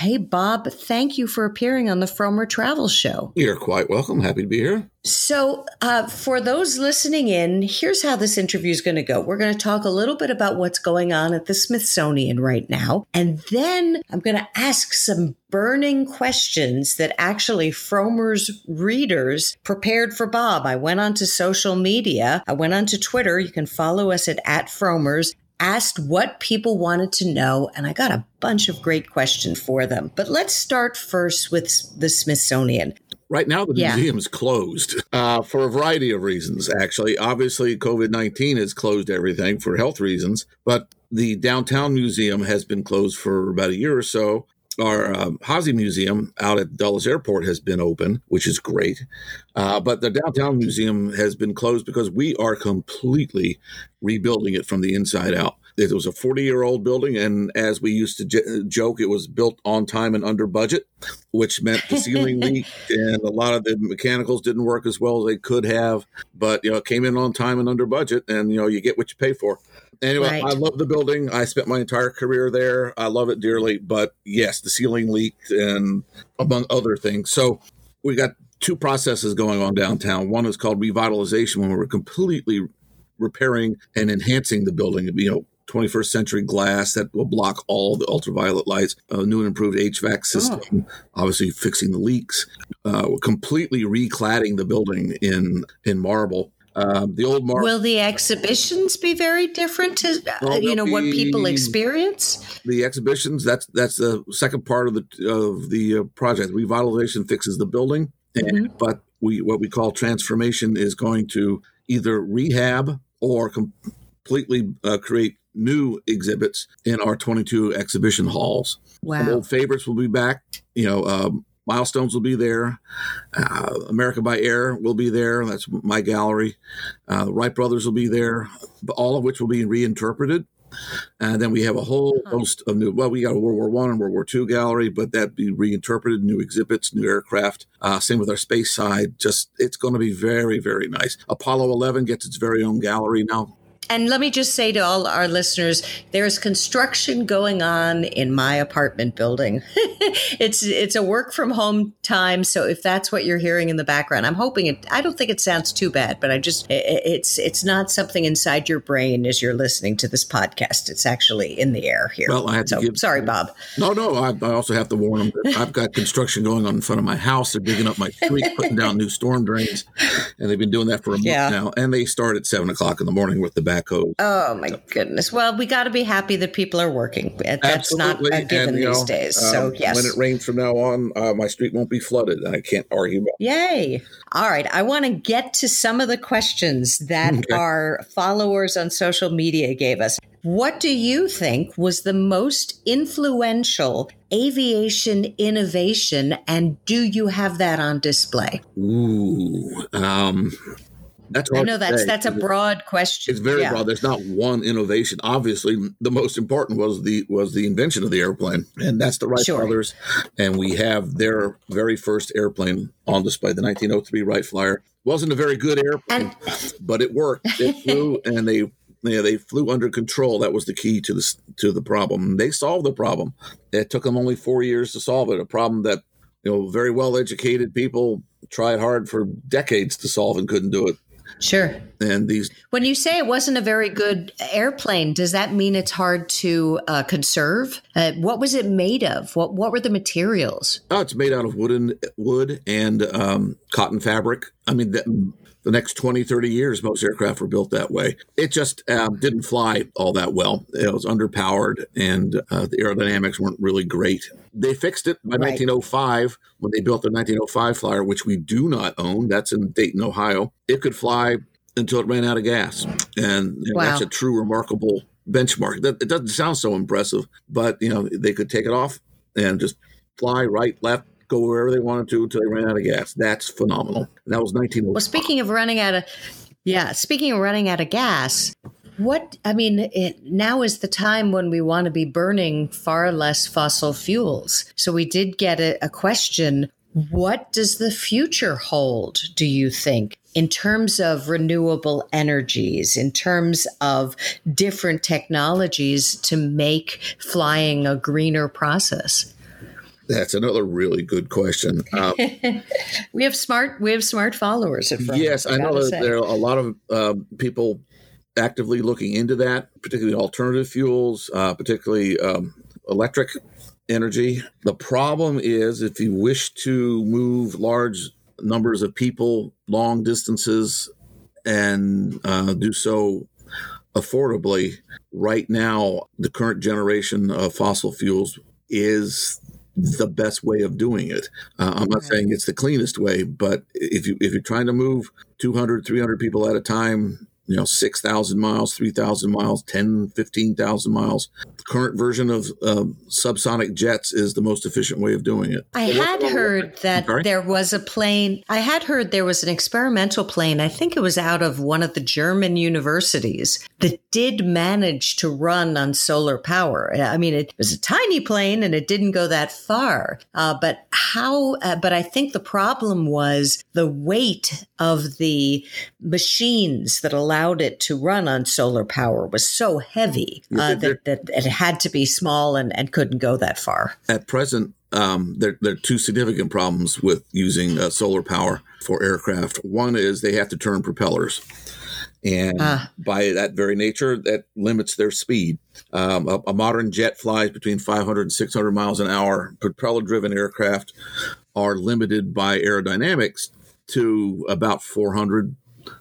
Hey, Bob, thank you for appearing on the Frommer Travel Show. You're quite welcome. Happy to be here. So uh, for those listening in, here's how this interview is going to go. We're going to talk a little bit about what's going on at the Smithsonian right now. And then I'm going to ask some burning questions that actually Frommer's readers prepared for Bob. I went onto social media. I went onto Twitter. You can follow us at, at Frommers. Asked what people wanted to know, and I got a bunch of great questions for them. But let's start first with the Smithsonian. Right now, the yeah. museum's closed uh, for a variety of reasons, actually. Obviously, COVID nineteen has closed everything for health reasons, but the downtown museum has been closed for about a year or so. Our um, Hazy Museum out at Dulles Airport has been open, which is great. Uh, but the downtown museum has been closed because we are completely rebuilding it from the inside out. It was a forty-year-old building, and as we used to j- joke, it was built on time and under budget, which meant the ceiling leaked, and a lot of the mechanicals didn't work as well as they could have. But, you know, it came in on time and under budget, and, you know, you get what you pay for. Anyway, right. I love the building. I spent my entire career there. I love it dearly. But, yes, the ceiling leaked, and among other things. So we got two processes going on downtown. One is called revitalization, when we're completely repairing and enhancing the building, you know, twenty-first century glass that will block all the ultraviolet lights, a new and improved H V A C system, oh. obviously fixing the leaks, uh, completely recladding the building in in marble. Um, the old marble. Will the exhibitions be very different to, well, you know, what people experience? The exhibitions, that's that's the second part of the of the project. Revitalization fixes the building, and, mm-hmm. but we what we call transformation is going to either rehab or com- completely uh, create new exhibits in our twenty-two exhibition halls. Wow. The old favorites will be back. You know, um, Milestones will be there. Uh, America by Air will be there. That's my gallery. Uh, Wright Brothers will be there, all of which will be reinterpreted. And then we have a whole host of new, well, we got a World War One and World War Two gallery, but that'd be reinterpreted, new exhibits, new aircraft. Uh, same with our space side. Just, it's going to be very, very nice. Apollo eleven gets its very own gallery now. And let me just say to all our listeners, there's construction going on in my apartment building. It's it's a work from home time. So if that's what you're hearing in the background, I'm hoping it, I don't think it sounds too bad, but I just, it, it's it's not something inside your brain as you're listening to this podcast. It's actually in the air here. Well, I have so, to give, sorry, Bob. No, no, I, I also have to warn them that I've got construction going on in front of my house. They're digging up my street, putting down new storm drains. And they've been doing that for a month yeah. now. And they start at seven o'clock in the morning with the back. Oh, my goodness. Well, we got to be happy that people are working. That's Absolutely. Not a given and, these know, days. So, um, yes. When it rains from now on, uh, my street won't be flooded. And I can't argue about it. Yay. All right. I want to get to some of the questions that okay. our followers on social media gave us. What do you think was the most influential aviation innovation? And do you have that on display? Ooh. Um... That's I know that's, that's a broad question. It's very yeah. broad. There's not one innovation. Obviously, the most important was the was the invention of the airplane, and that's the Wright sure. Brothers. And we have their very first airplane on display, the nineteen oh three Wright Flyer. Wasn't a very good airplane, and- but it worked. It flew, and they yeah, they flew under control. That was the key to the to the problem. They solved the problem. It took them only four years to solve it. A problem that you know very well educated people tried hard for decades to solve and couldn't do it. Sure. And these. When you say it wasn't a very good airplane, does that mean it's hard to uh, conserve? Uh, what was it made of? What What were the materials? Oh, it's made out of wooden wood and um, cotton fabric. I mean, the, the next twenty, thirty years, most aircraft were built that way. It just uh, didn't fly all that well. It was underpowered, and uh, the aerodynamics weren't really great. They fixed it by right. nineteen oh five when they built the nineteen oh five Flyer, which we do not own. That's in Dayton, Ohio. It could fly until it ran out of gas. And you know, wow. that's a true remarkable benchmark. That, it doesn't sound so impressive, but you know they could take it off and just fly right, left, go wherever they wanted to until they ran out of gas. That's phenomenal. And that was nineteen oh five. Well, speaking of running out of, yeah, speaking of running out of gas, what, I mean, it, now is the time when we want to be burning far less fossil fuels. So we did get a, a question. What does the future hold, do you think, in terms of renewable energies, in terms of different technologies to make flying a greener process? That's another really good question. Um, we have smart we have smart followers at Frommers. Yes, I know that there are a lot of uh, people actively looking into that, particularly alternative fuels, uh, particularly um, electric energy. The problem is if you wish to move large numbers of people long distances and uh, do so affordably, right now the current generation of fossil fuels is the best way of doing it. Uh, I'm not saying it's the cleanest way, but if you if you're trying to move two hundred, three hundred people at a time, you know, six thousand miles, three thousand miles, ten thousand, fifteen thousand miles, the current version of um, subsonic jets is the most efficient way of doing it. I so had heard that there was a plane. I had heard there was an experimental plane. I think it was out of one of the German universities that did manage to run on solar power. I mean, it was a tiny plane and it didn't go that far. Uh, but how, uh, but I think the problem was the weight of the machines that allowed allowed it to run on solar power was so heavy uh, that, that it had to be small and, and couldn't go that far. At present, um, there, there are two significant problems with using uh, solar power for aircraft. One is they have to turn propellers. And uh, by that very nature, that limits their speed. Um, a, a modern jet flies between five hundred and six hundred miles an hour. Propeller-driven aircraft are limited by aerodynamics to about four hundred,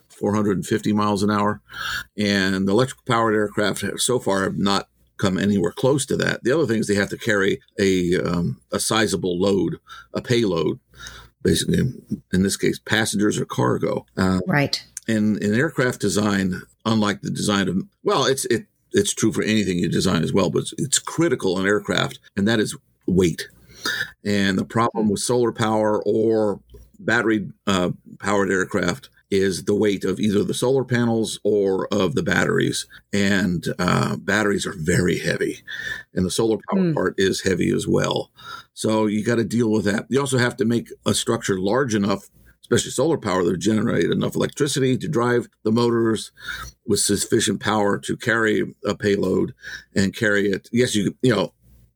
four hundred fifty miles an hour, and electric powered aircraft have so far have not come anywhere close to that. The other thing is they have to carry a um, a sizable load, a payload, basically in this case passengers or cargo. Uh, right. And in aircraft design, unlike the design of well, it's it it's true for anything you design as well, but it's, it's critical in aircraft, and that is weight. And the problem with solar power or battery uh, powered aircraft is the weight of either the solar panels or of the batteries. And uh, batteries are very heavy. And the solar power mm. part is heavy as well. So you got to deal with that. You also have to make a structure large enough, especially solar power, that generate enough electricity to drive the motors with sufficient power to carry a payload and carry it. Yes, you you know, as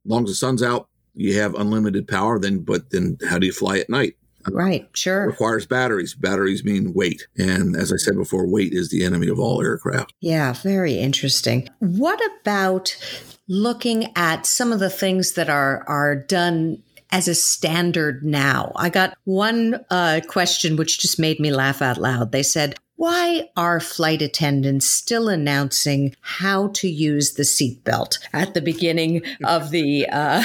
long as the sun's out, you have unlimited power, then but then how do you fly at night? Right, sure. Requires batteries. Batteries mean weight. And as I said before, weight is the enemy of all aircraft. Yeah, very interesting. What about looking at some of the things that are, are done as a standard now? I got one uh, question which just made me laugh out loud. They said, why are flight attendants still announcing how to use the seatbelt at the beginning of the uh,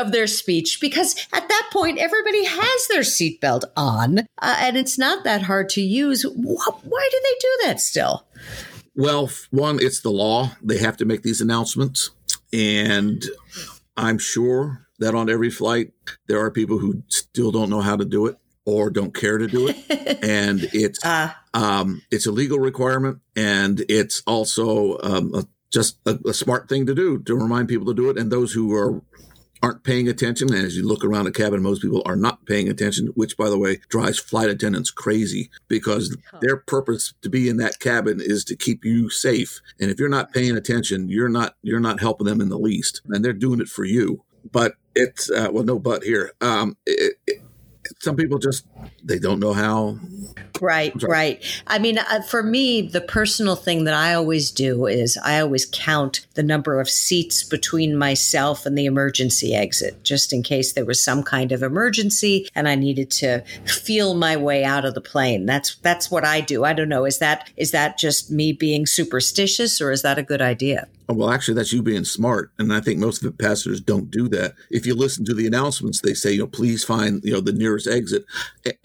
of their speech? Because at that point, everybody has their seatbelt on, uh, and it's not that hard to use. Why do they do that still? Well, one, it's the law. They have to make these announcements, and I'm sure that on every flight, there are people who still don't know how to do it or don't care to do it, and it's uh, um, it's a legal requirement, and it's also um, a, just a, a smart thing to do to remind people to do it. And those who are aren't paying attention, and as you look around the cabin, most people are not paying attention, which, by the way, drives flight attendants crazy because their purpose to be in that cabin is to keep you safe. And if you're not paying attention, you're not you're not helping them in the least, and they're doing it for you. But it's uh, well, no but here. Um, it, it, Some people just, they don't know how. Right, right. I mean, uh, for me, the personal thing that I always do is I always count the number of seats between myself and the emergency exit, just in case there was some kind of emergency and I needed to feel my way out of the plane. That's that's what I do. I don't know. Is that is that just me being superstitious, or is that a good idea? Well, actually, that's you being smart. And I think most of the passengers don't do that. If you listen to the announcements, they say, you know, please find, you know, the nearest exit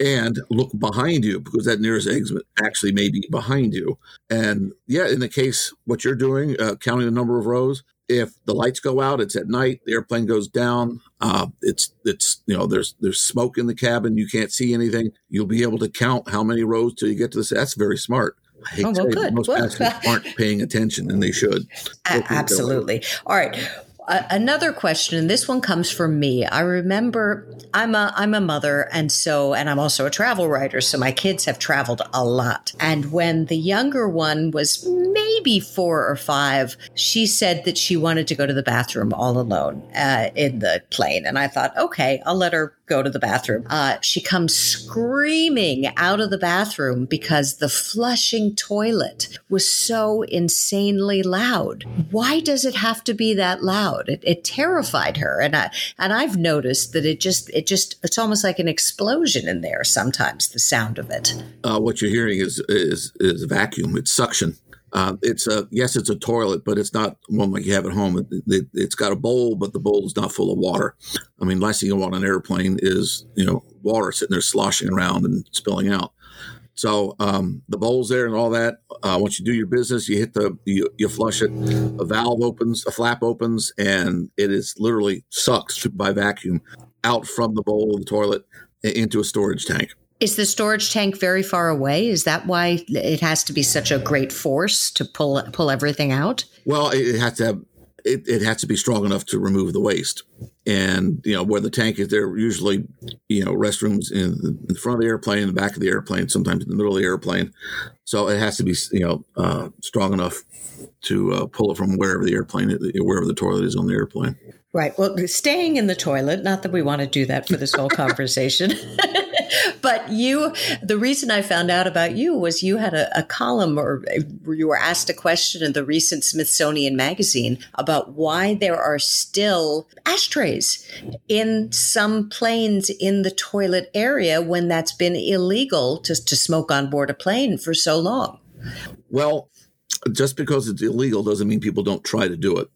and look behind you, because that nearest exit actually may be behind you. And yeah, in the case, what you're doing, uh, counting the number of rows, if the lights go out, it's at night, the airplane goes down, uh, it's, it's you know, there's there's smoke in the cabin, you can't see anything. You'll be able to count how many rows till you get to this. That's very smart. I hate oh, well, to say, most well, passengers aren't paying attention, and they should. Absolutely. All right. uh, another question. This one comes from me. I remember I'm a I'm a mother, and so and I'm also a travel writer. So my kids have traveled a lot. And when the younger one was maybe four or five, she said that she wanted to go to the bathroom all alone uh, in the plane. And I thought, okay, I'll let her go to the bathroom. Uh, she comes screaming out of the bathroom because the flushing toilet was so insanely loud. Why does it have to be that loud? It, it terrified her, and I and I've noticed that it just it just it's almost like an explosion in there sometimes. The sound of it. Uh, what you're hearing is is is vacuum. It's suction. Uh, it's a yes, it's a toilet, but it's not one like you have at home. It, it, it's got a bowl, but the bowl is not full of water. I mean, last thing you want on an airplane is you know water sitting there sloshing around and spilling out. So um, the bowl's there and all that. Uh, once you do your business, you hit the you, you flush it. A valve opens, a flap opens, and it is literally sucks by vacuum out from the bowl of the toilet into a storage tank. Is the storage tank very far away? Is that why it has to be such a great force to pull pull everything out? Well, it has to have, it, it has to be strong enough to remove the waste. And you know where the tank is, there usually you know restrooms in the, in the front of the airplane, in the back of the airplane, sometimes in the middle of the airplane. So it has to be you know uh, strong enough to uh, pull it from wherever the airplane, wherever the toilet is on the airplane. Right. Well, staying in the toilet. Not that we want to do that for this whole conversation. But you, the reason I found out about you was you had a, a column or you were asked a question in the recent Smithsonian magazine about why there are still ashtrays in some planes in the toilet area when that's been illegal to, to smoke on board a plane for so long. Well, just because it's illegal doesn't mean people don't try to do it.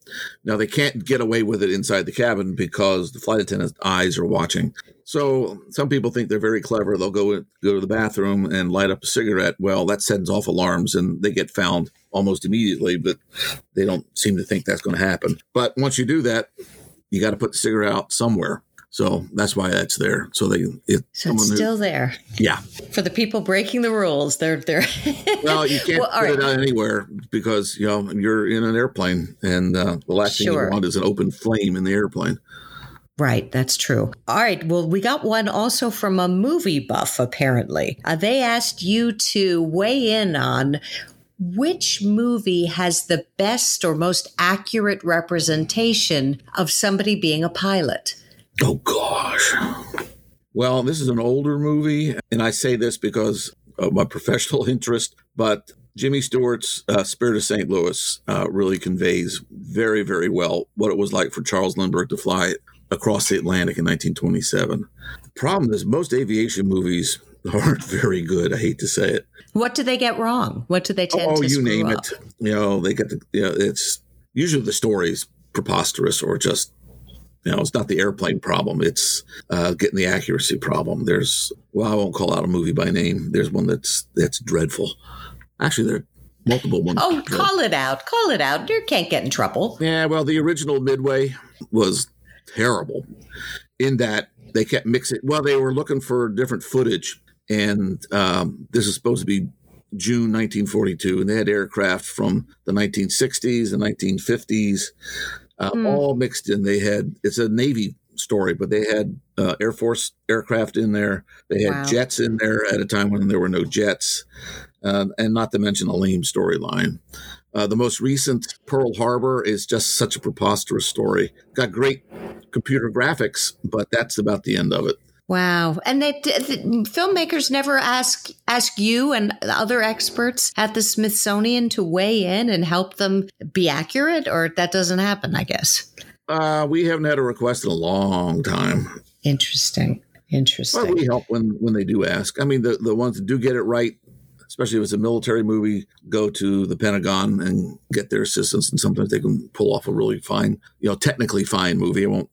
Now, they can't get away with it inside the cabin because the flight attendant's eyes are watching. So some people think they're very clever. They'll go go to the bathroom and light up a cigarette. Well, that sends off alarms and they get found almost immediately, but they don't seem to think that's going to happen. But once you do that, you got to put the cigarette out somewhere. So that's why that's there. So they, it, so it's still who, there. Yeah. For the people breaking the rules, they're there. Well, you can't well, put right. it out anywhere because you know you're in an airplane, and uh, the last sure. thing you want is an open flame in the airplane. Right. That's true. All right. Well, we got one also from a movie buff. Apparently, uh, they asked you to weigh in on which movie has the best or most accurate representation of somebody being a pilot. Oh, gosh. Well, this is an older movie, and I say this because of my professional interest, but Jimmy Stewart's uh, Spirit of Saint Louis uh, really conveys very, very well what it was like for Charles Lindbergh to fly across the Atlantic in nineteen twenty-seven. The problem is most aviation movies aren't very good. I hate to say it. What do they get wrong? What do they tend oh, to screw up? Oh, you name it. You know, they get the, you know, it's usually the story's preposterous or just You know, it's not the airplane problem. It's uh, getting the accuracy problem. There's, well, I won't call out a movie by name. There's one that's that's dreadful. Actually, there are multiple ones. Oh, call it out. Call it out. You can't get in trouble. Yeah, well, the original Midway was terrible in that they kept mixing. Well, they were looking for different footage. And um, this is supposed to be June nineteen forty-two. And they had aircraft from the nineteen sixties, the nineteen fifties. Uh, mm. All mixed in. They had, it's a Navy story, but they had uh, Air Force aircraft in there. They had wow. jets in there at a time when there were no jets, uh, and not to mention a lame storyline. Uh, the most recent Pearl Harbor is just such a preposterous story. Got great computer graphics, but that's about the end of it. Wow. And they, the filmmakers never ask ask you and other experts at the Smithsonian to weigh in and help them be accurate, or that doesn't happen, I guess. Uh, we haven't had a request in a long time. Interesting. Interesting. Well, we help when, when they do ask. I mean, the, the ones that do get it right, especially if it's a military movie, go to the Pentagon and get their assistance. And sometimes they can pull off a really fine, you know, technically fine movie. I won't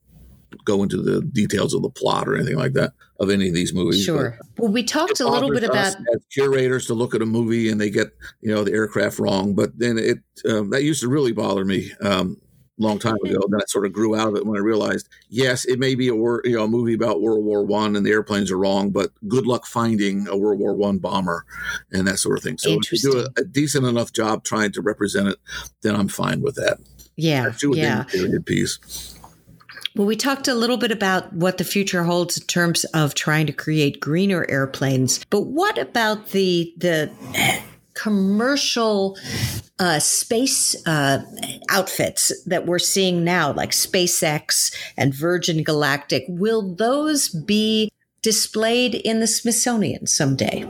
go into the details of the plot or anything like that of any of these movies. Sure. But well, we talked a little bit about as curators to look at a movie and they get, you know, the aircraft wrong. But then it um, that used to really bother me um, a long time ago. Then I sort of grew out of it when I realized, yes, it may be a wor- you know, a movie about World War One and the airplanes are wrong, but good luck finding a World War One bomber and that sort of thing. So if you do a, a decent enough job trying to represent it, then I'm fine with that. Yeah. Yeah. Period piece. Well, we talked a little bit about what the future holds in terms of trying to create greener airplanes, but what about the the commercial uh, space uh, outfits that we're seeing now, like SpaceX and Virgin Galactic? Will those be displayed in the Smithsonian someday?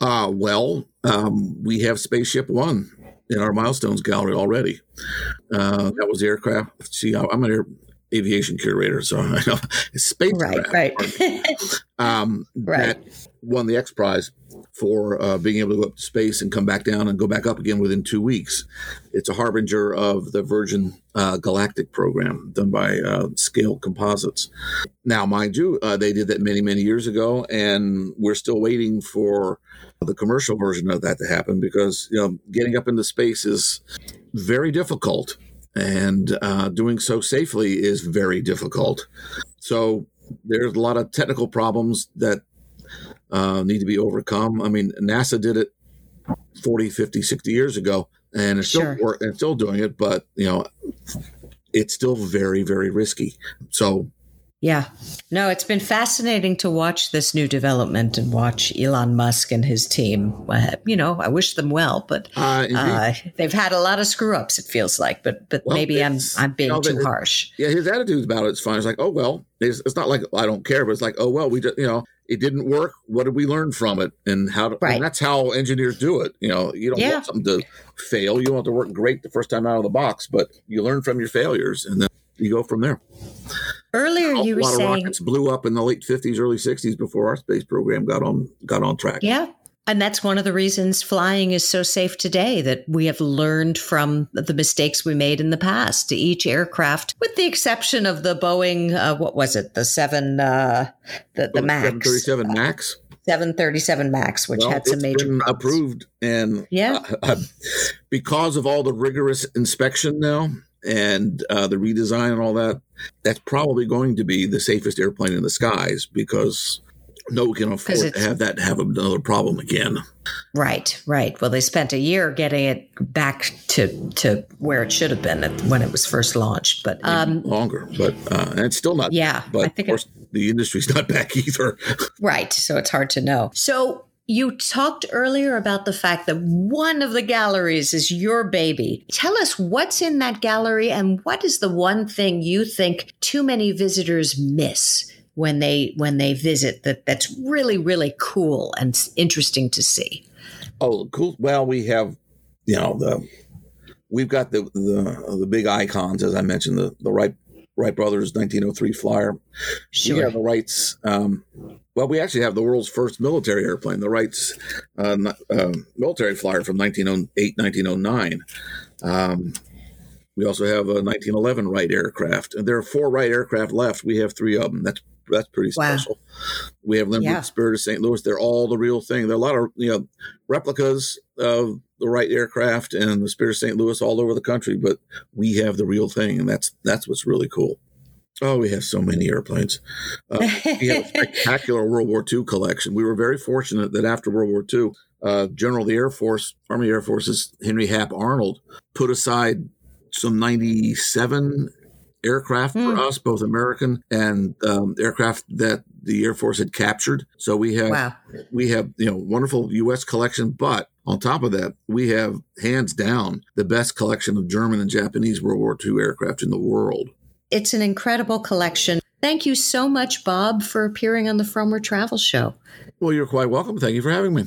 Uh, well, um, we have Spaceship One in our Milestones Gallery already. Uh, that was the aircraft. See, I'm an air... aviation curator, so I know it's spacecraft. Right, right. um, right. That won the X Prize for uh, being able to go up to space and come back down and go back up again within two weeks. It's a harbinger of the Virgin uh, Galactic program done by uh, Scale Composites. Now, mind you, uh, they did that many, many years ago, and we're still waiting for the commercial version of that to happen because, you know, getting up into space is very difficult. And uh, doing so safely is very difficult. So there's a lot of technical problems that uh, need to be overcome. I mean, NASA did it forty, fifty, sixty years ago, and it's still work, and still doing it, but, you know, it's still very, very risky. So... Yeah. No, it's been fascinating to watch this new development and watch Elon Musk and his team. You know, I wish them well, but uh, uh, they've had a lot of screw ups, it feels like. But but well, maybe I'm I'm being you know, too it, harsh. Yeah, his attitude about it's fine. It's like, oh, well, it's, it's not like I don't care, but it's like, oh, well, we just, you know, it didn't work. What did we learn from it? And how do, right. and that's how engineers do it. You know, you don't yeah. want something to fail. You want it to work great the first time out of the box, but you learn from your failures and then you go from there. Earlier, you were saying a lot of rockets blew up in the late fifties, early sixties before our space program got on got on track. Yeah. And that's one of the reasons flying is so safe today, that we have learned from the mistakes we made in the past. Each aircraft, with the exception of the Boeing, uh, what was it, the seven, uh, the, the Max. seven thirty-seven Max. Uh, seven thirty-seven Max, which well, had some major been approved. And yeah. uh, uh, because of all the rigorous inspection now, and uh, the redesign and all that, that's probably going to be the safest airplane in the skies because no one can afford to have that have another problem again. Right, right. Well, they spent a year getting it back to, to where it should have been at, when it was first launched. But um, longer, but uh, and it's still not. Yeah, but I think of course it, the industry's not back either. Right, so it's hard to know. So. You talked earlier about the fact that one of the galleries is your baby. Tell us what's in that gallery and what is the one thing you think too many visitors miss when they when they visit that that's really, really cool and interesting to see? Oh, cool. Well, we have, you know, the we've got the the, the big icons, as I mentioned, the, the Wright, Wright Brothers nineteen oh three Flyer. Sure. We have the Wrights. Um, Well, we actually have the world's first military airplane, the Wright's uh, uh, military flyer from nineteen oh eight, nineteen oh nine. Um, we also have a nineteen eleven Wright aircraft. And there are four Wright aircraft left. We have three of them. That's that's pretty wow. special. We have Lindbergh, yeah. Spirit of Saint Louis. They're all the real thing. There are a lot of you know replicas of the Wright aircraft and the Spirit of Saint Louis all over the country, but we have the real thing, and that's that's what's really cool. Oh, we have so many airplanes. Uh, we have a spectacular World War Two collection. We were very fortunate that after World War Two, uh, General of the Air Force, Army Air Force's Henry Hap Arnold put aside some ninety-seven aircraft mm. for us, both American and um, aircraft that the Air Force had captured. So we have wow. we have you know wonderful U S collection, but on top of that, we have hands down the best collection of German and Japanese World War Two aircraft in the world. It's an incredible collection. Thank you so much, Bob, for appearing on the Frommer Travel Show. Well, you're quite welcome. Thank you for having me.